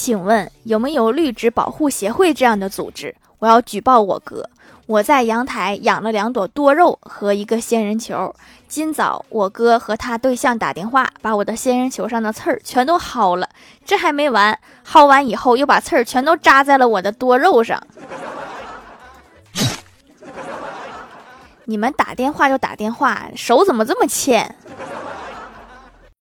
请问有没有绿植保护协会这样的组织？我要举报我哥。我在阳台养了2朵多肉和一个仙人球。今早我哥和他对象打电话，把我的仙人球上的刺儿全都薅了。这还没完，薅完以后又把刺儿全都扎在了我的多肉上。你们打电话就打电话，手怎么这么欠？